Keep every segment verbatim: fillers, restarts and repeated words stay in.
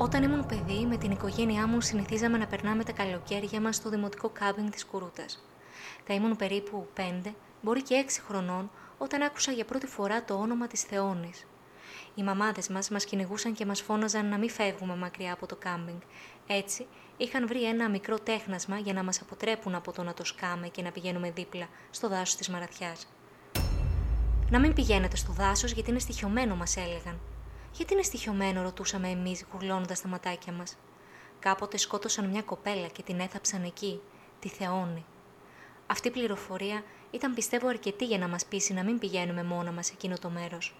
Όταν ήμουν παιδί, με την οικογένειά μου συνηθίζαμε να περνάμε τα καλοκαίρια μας στο δημοτικό κάμπινγκ της Κουρούτας. Θα ήμουν περίπου πέντε, μπορεί και έξι χρονών, όταν άκουσα για πρώτη φορά το όνομα της Θεόνης. Οι μαμάδες μας μας κυνηγούσαν και μας φώναζαν να μην φεύγουμε μακριά από το κάμπινγκ. Έτσι, είχαν βρει ένα μικρό τέχνασμα για να μας αποτρέπουν από το να το σκάμε και να πηγαίνουμε δίπλα στο δάσος της Μαραθιάς. «Να μην πηγαίνετε στο δάσος γιατί είναι στοιχειωμένο», μας έλεγαν. «Γιατί είναι στοιχειωμένο?» ρωτούσαμε εμείς, γουρλώνοντας τα ματάκια μας. Κάποτε σκότωσαν μια κοπέλα και την έθαψαν εκεί, τη Θεόνη. Αυτή η πληροφορία ήταν, πιστεύω, αρκετή για να μας πείσει να μην πηγαίνουμε μόνα μας εκείνο το μέρος.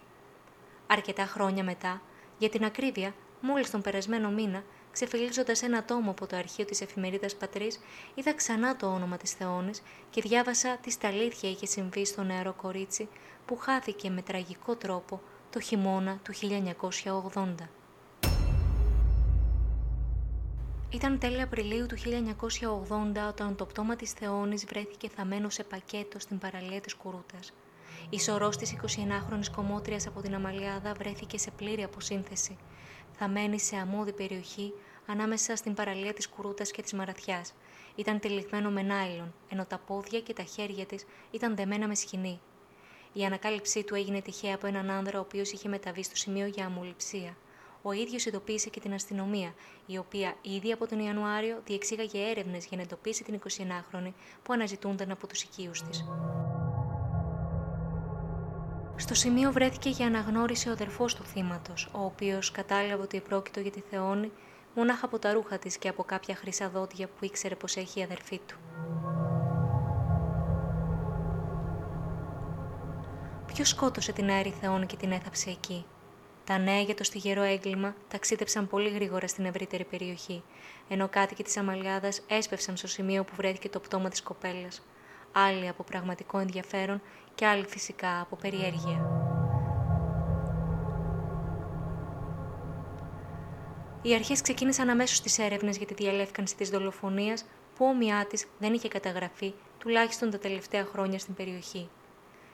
Αρκετά χρόνια μετά, για την ακρίβεια, μόλις τον περασμένο μήνα, ξεφυλίζοντας ένα τόμο από το αρχείο της εφημερίδας Πατρίς, είδα ξανά το όνομα της Θεόνης και διάβασα τι στα αλήθεια είχε συμβεί στο νεαρό κορίτσι που χάθηκε με τραγικό τρόπο το χειμώνα του χίλια εννιακόσια ογδόντα. Ήταν τέλη Απριλίου του χίλια εννιακόσια ογδόντα όταν το πτώμα της Θεόνης βρέθηκε θαμμένο σε πακέτο στην παραλία της Κουρούτας. Η σωρός της εικοσιεννάχρονης κομμότριας από την Αμαλιάδα βρέθηκε σε πλήρη αποσύνθεση, θαμμένη σε αμμώδη περιοχή ανάμεσα στην παραλία της Κουρούτας και της Μαραθιάς. Ήταν τυλιγμένο με νάιλον, ενώ τα πόδια και τα χέρια της ήταν δεμένα με σκοινί. Η ανακάλυψή του έγινε τυχαία από έναν άνδρα ο οποίος είχε μεταβεί στο σημείο για αμμολυψία. Ο ίδιος ειδοποίησε και την αστυνομία, η οποία ήδη από τον Ιανουάριο διεξήγαγε έρευνες για να εντοπίσει την εικοσιεννάχρονη που αναζητούνταν από τους οικείους της. Στο σημείο βρέθηκε για αναγνώριση ο αδερφός του θύματος, ο οποίος κατάλαβε ότι επρόκειτο για τη Θεόνη μονάχα από τα ρούχα της και από κάποια χρυσά δόντια που ήξερε πως έχει η αδερφή του. Ποιος σκότωσε την αέρη Θεόνη και την έθαψε εκεί? Τα νέα για το στιγερό έγκλημα ταξίδεψαν πολύ γρήγορα στην ευρύτερη περιοχή, ενώ κάτοικοι της Αμαλιάδας έσπευσαν στο σημείο που βρέθηκε το πτώμα της κοπέλας. Άλλοι από πραγματικό ενδιαφέρον και άλλοι φυσικά από περιέργεια. Οι αρχές ξεκίνησαν αμέσως τις έρευνες για τη διαλεύκανση της δολοφονίας που όμοιά της δεν είχε καταγραφεί τουλάχιστον τα τελευταία χρόνια στην περιοχή.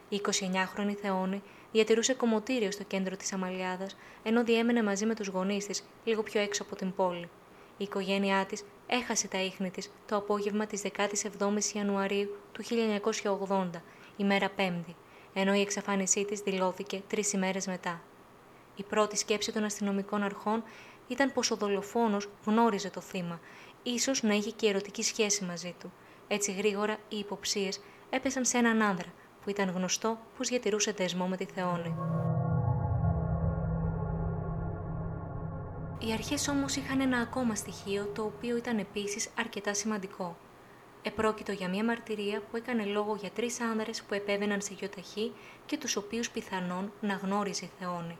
Η εικοσιεννιάχρονη Θεόνη διατηρούσε κομμωτήριο στο κέντρο της Αμαλιάδας, ενώ διέμενε μαζί με τους γονείς της λίγο πιο έξω από την πόλη. Η οικογένειά της έχασε τα ίχνη της το απόγευμα της δεκάτη εβδόμης Ιανουαρίου του χίλια εννιακόσια ογδόντα, ημέρα Πέμπτη, ενώ η εξαφάνισή της δηλώθηκε τρεις ημέρες μετά. Η πρώτη σκέψη των αστυνομικών αρχών ήταν πως ο δολοφόνος γνώριζε το θύμα, ίσως να είχε και ερωτική σχέση μαζί του. Έτσι γρήγορα οι υποψίες έπεσαν σε έναν άνδρα, που ήταν γνωστό πως διατηρούσε δεσμό με τη Θεόνη. Οι αρχές όμως είχαν ένα ακόμα στοιχείο, το οποίο ήταν επίσης αρκετά σημαντικό. Επρόκειτο για μια μαρτυρία που έκανε λόγο για τρεις άνδρες που επέβαιναν σε γιοταχή και τους οποίους πιθανόν να γνώριζε η Θεόνη.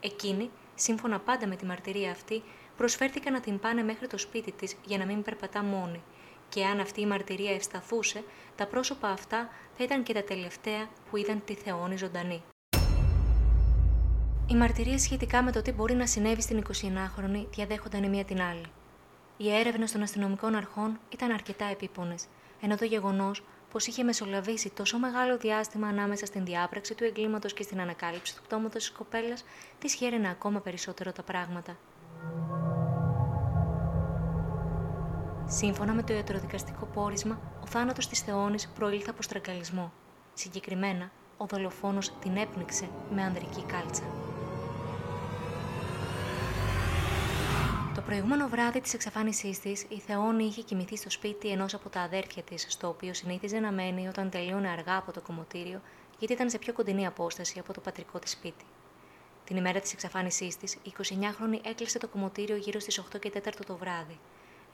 Εκείνοι, σύμφωνα πάντα με τη μαρτυρία αυτή, προσφέρθηκαν να την πάνε μέχρι το σπίτι της για να μην περπατά μόνη, και αν αυτή η μαρτυρία ευσταθούσε, τα πρόσωπα αυτά θα ήταν και τα τελευταία που είδαν τη Θεόνη ζωντανή. Οι μαρτυρίες σχετικά με το τι μπορεί να συνέβη στην εικοσιεννάχρονη διαδέχονταν η μία την άλλη. Οι έρευνες των αστυνομικών αρχών ήταν αρκετά επίπονες, ενώ το γεγονός πως είχε μεσολαβήσει τόσο μεγάλο διάστημα ανάμεσα στην διάπραξη του εγκλήματος και στην ανακάλυψη του πτώματος της κοπέλας, της χαίραινε ακόμα περισσότερο τα πράγματα. Σύμφωνα με το ιατροδικαστικό πόρισμα, ο θάνατος της Θεόνης προήλθε από στραγγαλισμό. Συγκεκριμένα, ο δολοφόνος την έπνιξε με ανδρική κάλτσα. Το προηγούμενο βράδυ της εξαφάνισής της, η Θεόνη είχε κοιμηθεί στο σπίτι ενός από τα αδέρφια της, στο οποίο συνήθιζε να μένει όταν τελείωνε αργά από το κομμωτήριο, γιατί ήταν σε πιο κοντινή απόσταση από το πατρικό της σπίτι. Την ημέρα της εξαφάνισής της, η εικοσιεννιάχρονη έκλεισε το κομμωτήριο γύρω στις οκτώ και τέσσερα το βράδυ.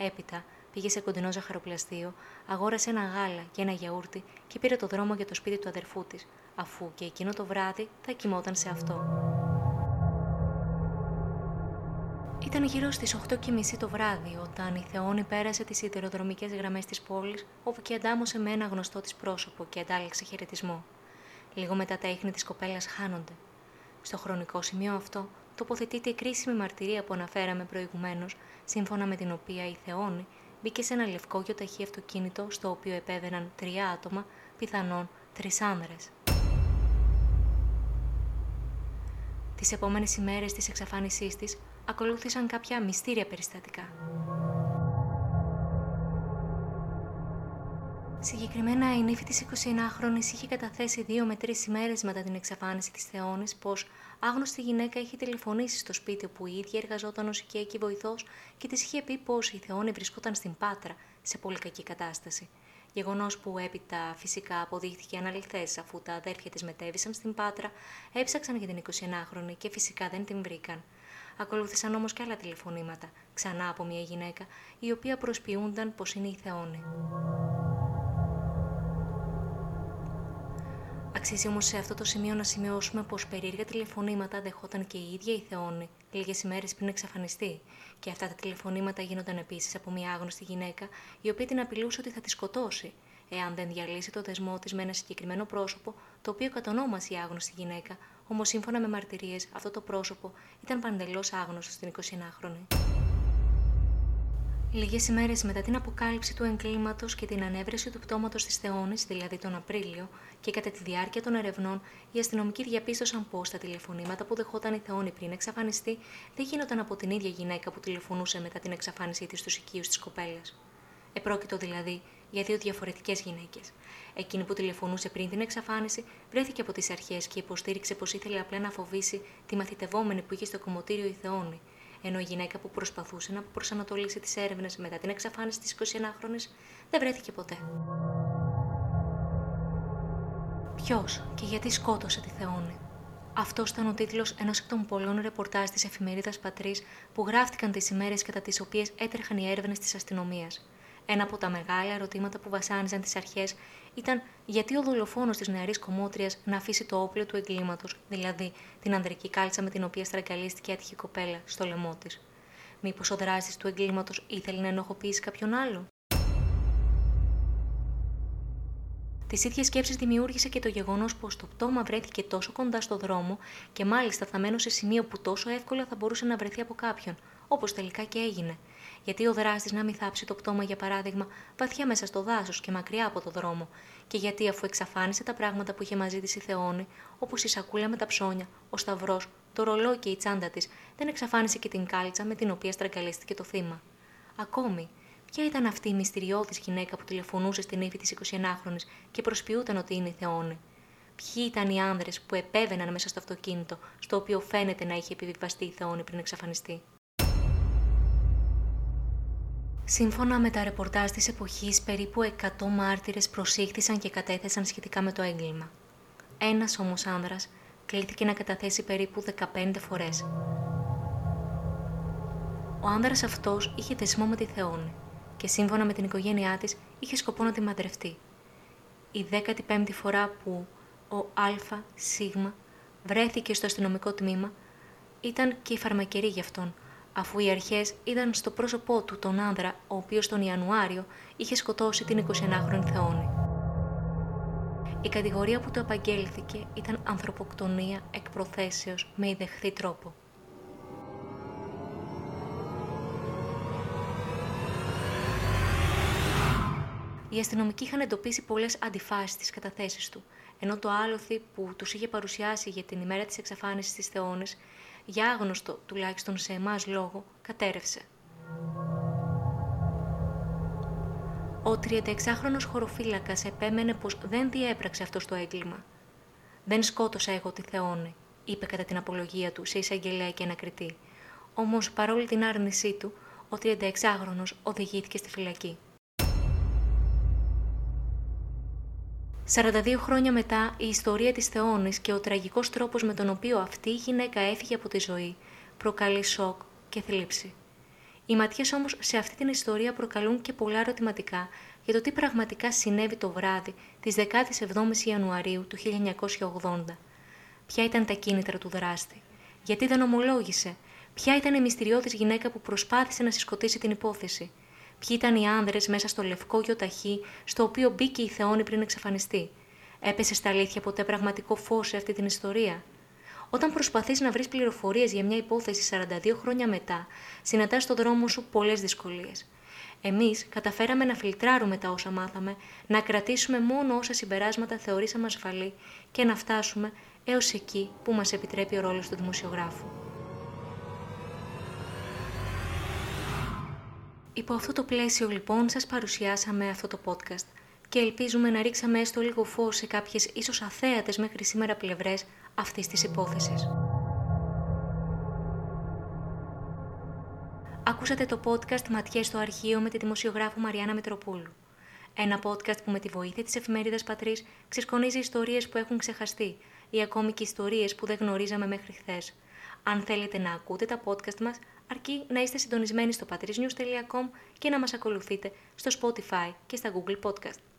Έπειτα πήγε σε κοντινό ζαχαροπλαστείο, αγόρασε ένα γάλα και ένα γιαούρτι και πήρε το δρόμο για το σπίτι του αδερφού της, αφού και εκείνο το βράδυ θα κοιμόταν σε αυτό. Ήταν γύρω στις οκτώ και μισή το βράδυ όταν η Θεόνη πέρασε τις σιδηροδρομικές γραμμές της πόλης, όπου και αντάμωσε με ένα γνωστό της πρόσωπο και αντάλλαξε χαιρετισμό. Λίγο μετά τα ίχνη της κοπέλας χάνονται. Στο χρονικό σημείο αυτό τοποθετείται η κρίσιμη μαρτυρία που αναφέραμε προηγουμένως, σύμφωνα με την οποία η Θεόνη μπήκε σε ένα λευκό γιοταχή αυτοκίνητο, στο οποίο επέβαιναν τρία άτομα, πιθανόν τρεις άνδρες. Τις επόμενες ημέρες της εξαφάνισής της, ακολούθησαν κάποια μυστήρια περιστατικά. Συγκεκριμένα, η νύφη της εικοσιεννιάχρονης είχε καταθέσει δύο με τρεις ημέρες μετά την εξαφάνιση της Θεόνης πως άγνωστη γυναίκα είχε τηλεφωνήσει στο σπίτι όπου η ίδια εργαζόταν ως οικιακή βοηθός και της είχε πει πως η Θεόνη βρισκόταν στην Πάτρα σε πολύ κακή κατάσταση. Γεγονός που έπειτα φυσικά αποδείχθηκε αναληθές, αφού τα αδέρφια της μετέβησαν στην Πάτρα, έψαξαν για την εικοσιεννιάχρονη και φυσικά δεν την βρήκαν. Ακολούθησαν όμως και άλλα τηλεφωνήματα, ξανά από μια γυναίκα, η οποία προσποιούνταν πως είναι η Θεόνη. Αξίζει όμως σε αυτό το σημείο να σημειώσουμε πως περίεργα τηλεφωνήματα δεχόταν και η ίδια η Θεόνη λίγες ημέρες πριν εξαφανιστεί, και αυτά τα τηλεφωνήματα γίνονταν επίσης από μια άγνωστη γυναίκα, η οποία την απειλούσε ότι θα τη σκοτώσει εάν δεν διαλύσει το δεσμό της με ένα συγκεκριμένο πρόσωπο, το οποίο κατονόμασε η άγνωστη γυναίκα, όμως σύμφωνα με μαρτυρίες αυτό το πρόσωπο ήταν παντελώς άγνωστο στην εικοσιεννιάχρονη. Λίγες ημέρες μετά την αποκάλυψη του εγκλήματος και την ανέβρεση του πτώματος της Θεόνης, δηλαδή τον Απρίλιο, και κατά τη διάρκεια των ερευνών, οι αστυνομικοί διαπίστωσαν πως τα τηλεφωνήματα που δεχόταν η Θεόνη πριν εξαφανιστεί δεν γίνονταν από την ίδια γυναίκα που τηλεφωνούσε μετά την εξαφάνισή της στους οικείους της κοπέλας. Επρόκειτο δηλαδή για δύο διαφορετικές γυναίκες. Εκείνη που τηλεφωνούσε πριν την εξαφάνιση βρέθηκε από τις αρχές και υποστήριξε πως ήθελε απλά να φοβήσει τη μαθητευόμενη που είχε στο κομμωτήριο η Θεόνη. Ενώ η γυναίκα που προσπαθούσε να προσανατολίσει τις έρευνες μετά την εξαφάνιση της εικοσιεννιάχρονης δεν βρέθηκε ποτέ. Ποιος και γιατί σκότωσε τη Θεόνη? Αυτός ήταν ο τίτλος ενός εκ των πολλών ρεπορτάζ της εφημερίδας Πατρίς που γράφτηκαν τις ημέρες κατά τις οποίες έτρεχαν οι έρευνες της αστυνομίας. Ένα από τα μεγάλα ερωτήματα που βασάνιζαν τις αρχές ήταν γιατί ο δολοφόνος της νεαρής κομμότριας να αφήσει το όπλο του εγκλήματος, δηλαδή την ανδρική κάλτσα με την οποία στραγγαλίστηκε η άτυχη κοπέλα, στο λαιμό της. Μήπως ο δράστης του εγκλήματος ήθελε να ενοχοποιήσει κάποιον άλλον? Τις ίδιες σκέψεις δημιούργησε και το γεγονός πως το πτώμα βρέθηκε τόσο κοντά στο δρόμο και μάλιστα θαμμένο σε σημείο που τόσο εύκολα θα μπορούσε να βρεθεί από κάποιον, όπως τελικά και έγινε. Γιατί ο δράστης να μην θάψει το πτώμα, για παράδειγμα, βαθιά μέσα στο δάσος και μακριά από το δρόμο, και γιατί αφού εξαφάνισε τα πράγματα που είχε μαζί της η Θεόνη, όπως η σακούλα με τα ψώνια, ο σταυρός, το ρολόι και η τσάντα της, δεν εξαφάνισε και την κάλτσα με την οποία στραγγαλίστηκε το θύμα. Ακόμη, ποια ήταν αυτή η μυστηριώδης γυναίκα που τηλεφωνούσε στην ύφη της εικοσιεννιάχρονης και προσποιούταν ότι είναι η Θεόνη? Ποιοι ήταν οι άνδρες που επέβαιναν μέσα στο αυτοκίνητο, στο οποίο φαίνεται να είχε επιβιβαστεί η Θεόνη πριν εξαφανιστεί? Σύμφωνα με τα ρεπορτάζ της εποχής, περίπου εκατό μάρτυρες προσήχθησαν και κατέθεσαν σχετικά με το έγκλημα. Ένας όμως άνδρας κλήθηκε να καταθέσει περίπου δεκαπέντε φορές. Ο άνδρας αυτός είχε δεσμό με τη Θεόνη και σύμφωνα με την οικογένειά της είχε σκοπό να τη μαντρευτεί. Η δέκατη πέμπτη φορά που ο Α.Σ. βρέθηκε στο αστυνομικό τμήμα ήταν και η φαρμακερή για αυτόν, αφού οι αρχές είδαν στο πρόσωπό του τον άνδρα, ο οποίος τον Ιανουάριο είχε σκοτώσει την εικοσιεννιάχρονη Θεόνη. Η κατηγορία που του απαγγέλθηκε ήταν ανθρωποκτονία εκ προθέσεως με ιδεχθή τρόπο. Οι αστυνομικοί είχαν εντοπίσει πολλές αντιφάσεις στις καταθέσεις του, ενώ το άλοθη που τους είχε παρουσιάσει για την ημέρα της εξαφάνισης της Θεόνης, για άγνωστο τουλάχιστον σε εμάς λόγο, κατέρευσε. Ο τριανταεξάχρονος χωροφύλακας επέμενε πως δεν διέπραξε αυτό το έγκλημα. «Δεν σκότωσα εγώ τη Θεόνη», είπε κατά την απολογία του σε εισαγγελέα και ανακριτή. Όμως, παρόλη την άρνησή του, ο τριανταεξάχρονος οδηγήθηκε στη φυλακή. σαράντα δύο χρόνια μετά, η ιστορία της Θεόνης και ο τραγικός τρόπος με τον οποίο αυτή η γυναίκα έφυγε από τη ζωή προκαλεί σοκ και θλίψη. Οι ματιές όμως σε αυτή την ιστορία προκαλούν και πολλά ερωτηματικά για το τι πραγματικά συνέβη το βράδυ της δέκατης εβδόμης Ιανουαρίου του χίλια εννιακόσια ογδόντα. Ποια ήταν τα κίνητρα του δράστη? Γιατί δεν ομολόγησε? Ποια ήταν η μυστηριώδης γυναίκα που προσπάθησε να συσκοτήσει την υπόθεση? Ποιοι ήταν οι άνδρες μέσα στο λευκό γιοταχή στο οποίο μπήκε η Θεόνη πριν εξαφανιστεί? Έπεσε στα αλήθεια ποτέ πραγματικό φως σε αυτή την ιστορία? Όταν προσπαθείς να βρεις πληροφορίες για μια υπόθεση σαράντα δύο χρόνια μετά, συναντάς στον δρόμο σου πολλές δυσκολίες. Εμείς καταφέραμε να φιλτράρουμε τα όσα μάθαμε, να κρατήσουμε μόνο όσα συμπεράσματα θεωρήσαμε ασφαλή και να φτάσουμε έως εκεί που μας επιτρέπει ο ρόλος του δημοσιογράφου. Υπό αυτό το πλαίσιο λοιπόν σας παρουσιάσαμε αυτό το podcast και ελπίζουμε να ρίξαμε έστω λίγο φως σε κάποιες ίσως αθέατες μέχρι σήμερα πλευρές αυτής της υπόθεσης. Ακούσατε το podcast «Ματιές στο αρχείο» με τη δημοσιογράφο Μαριάννα Μητροπούλου. Ένα podcast που με τη βοήθεια της εφημερίδας Πατρίς ξεσκονίζει ιστορίες που έχουν ξεχαστεί ή ακόμη και ιστορίες που δεν γνωρίζαμε μέχρι χθες. Αν θέλετε να ακούτε τα podcast μας, αρκεί να είστε συντονισμένοι στο πατρισnews τελεία com και να μας ακολουθείτε στο Spotify και στα Google Podcast.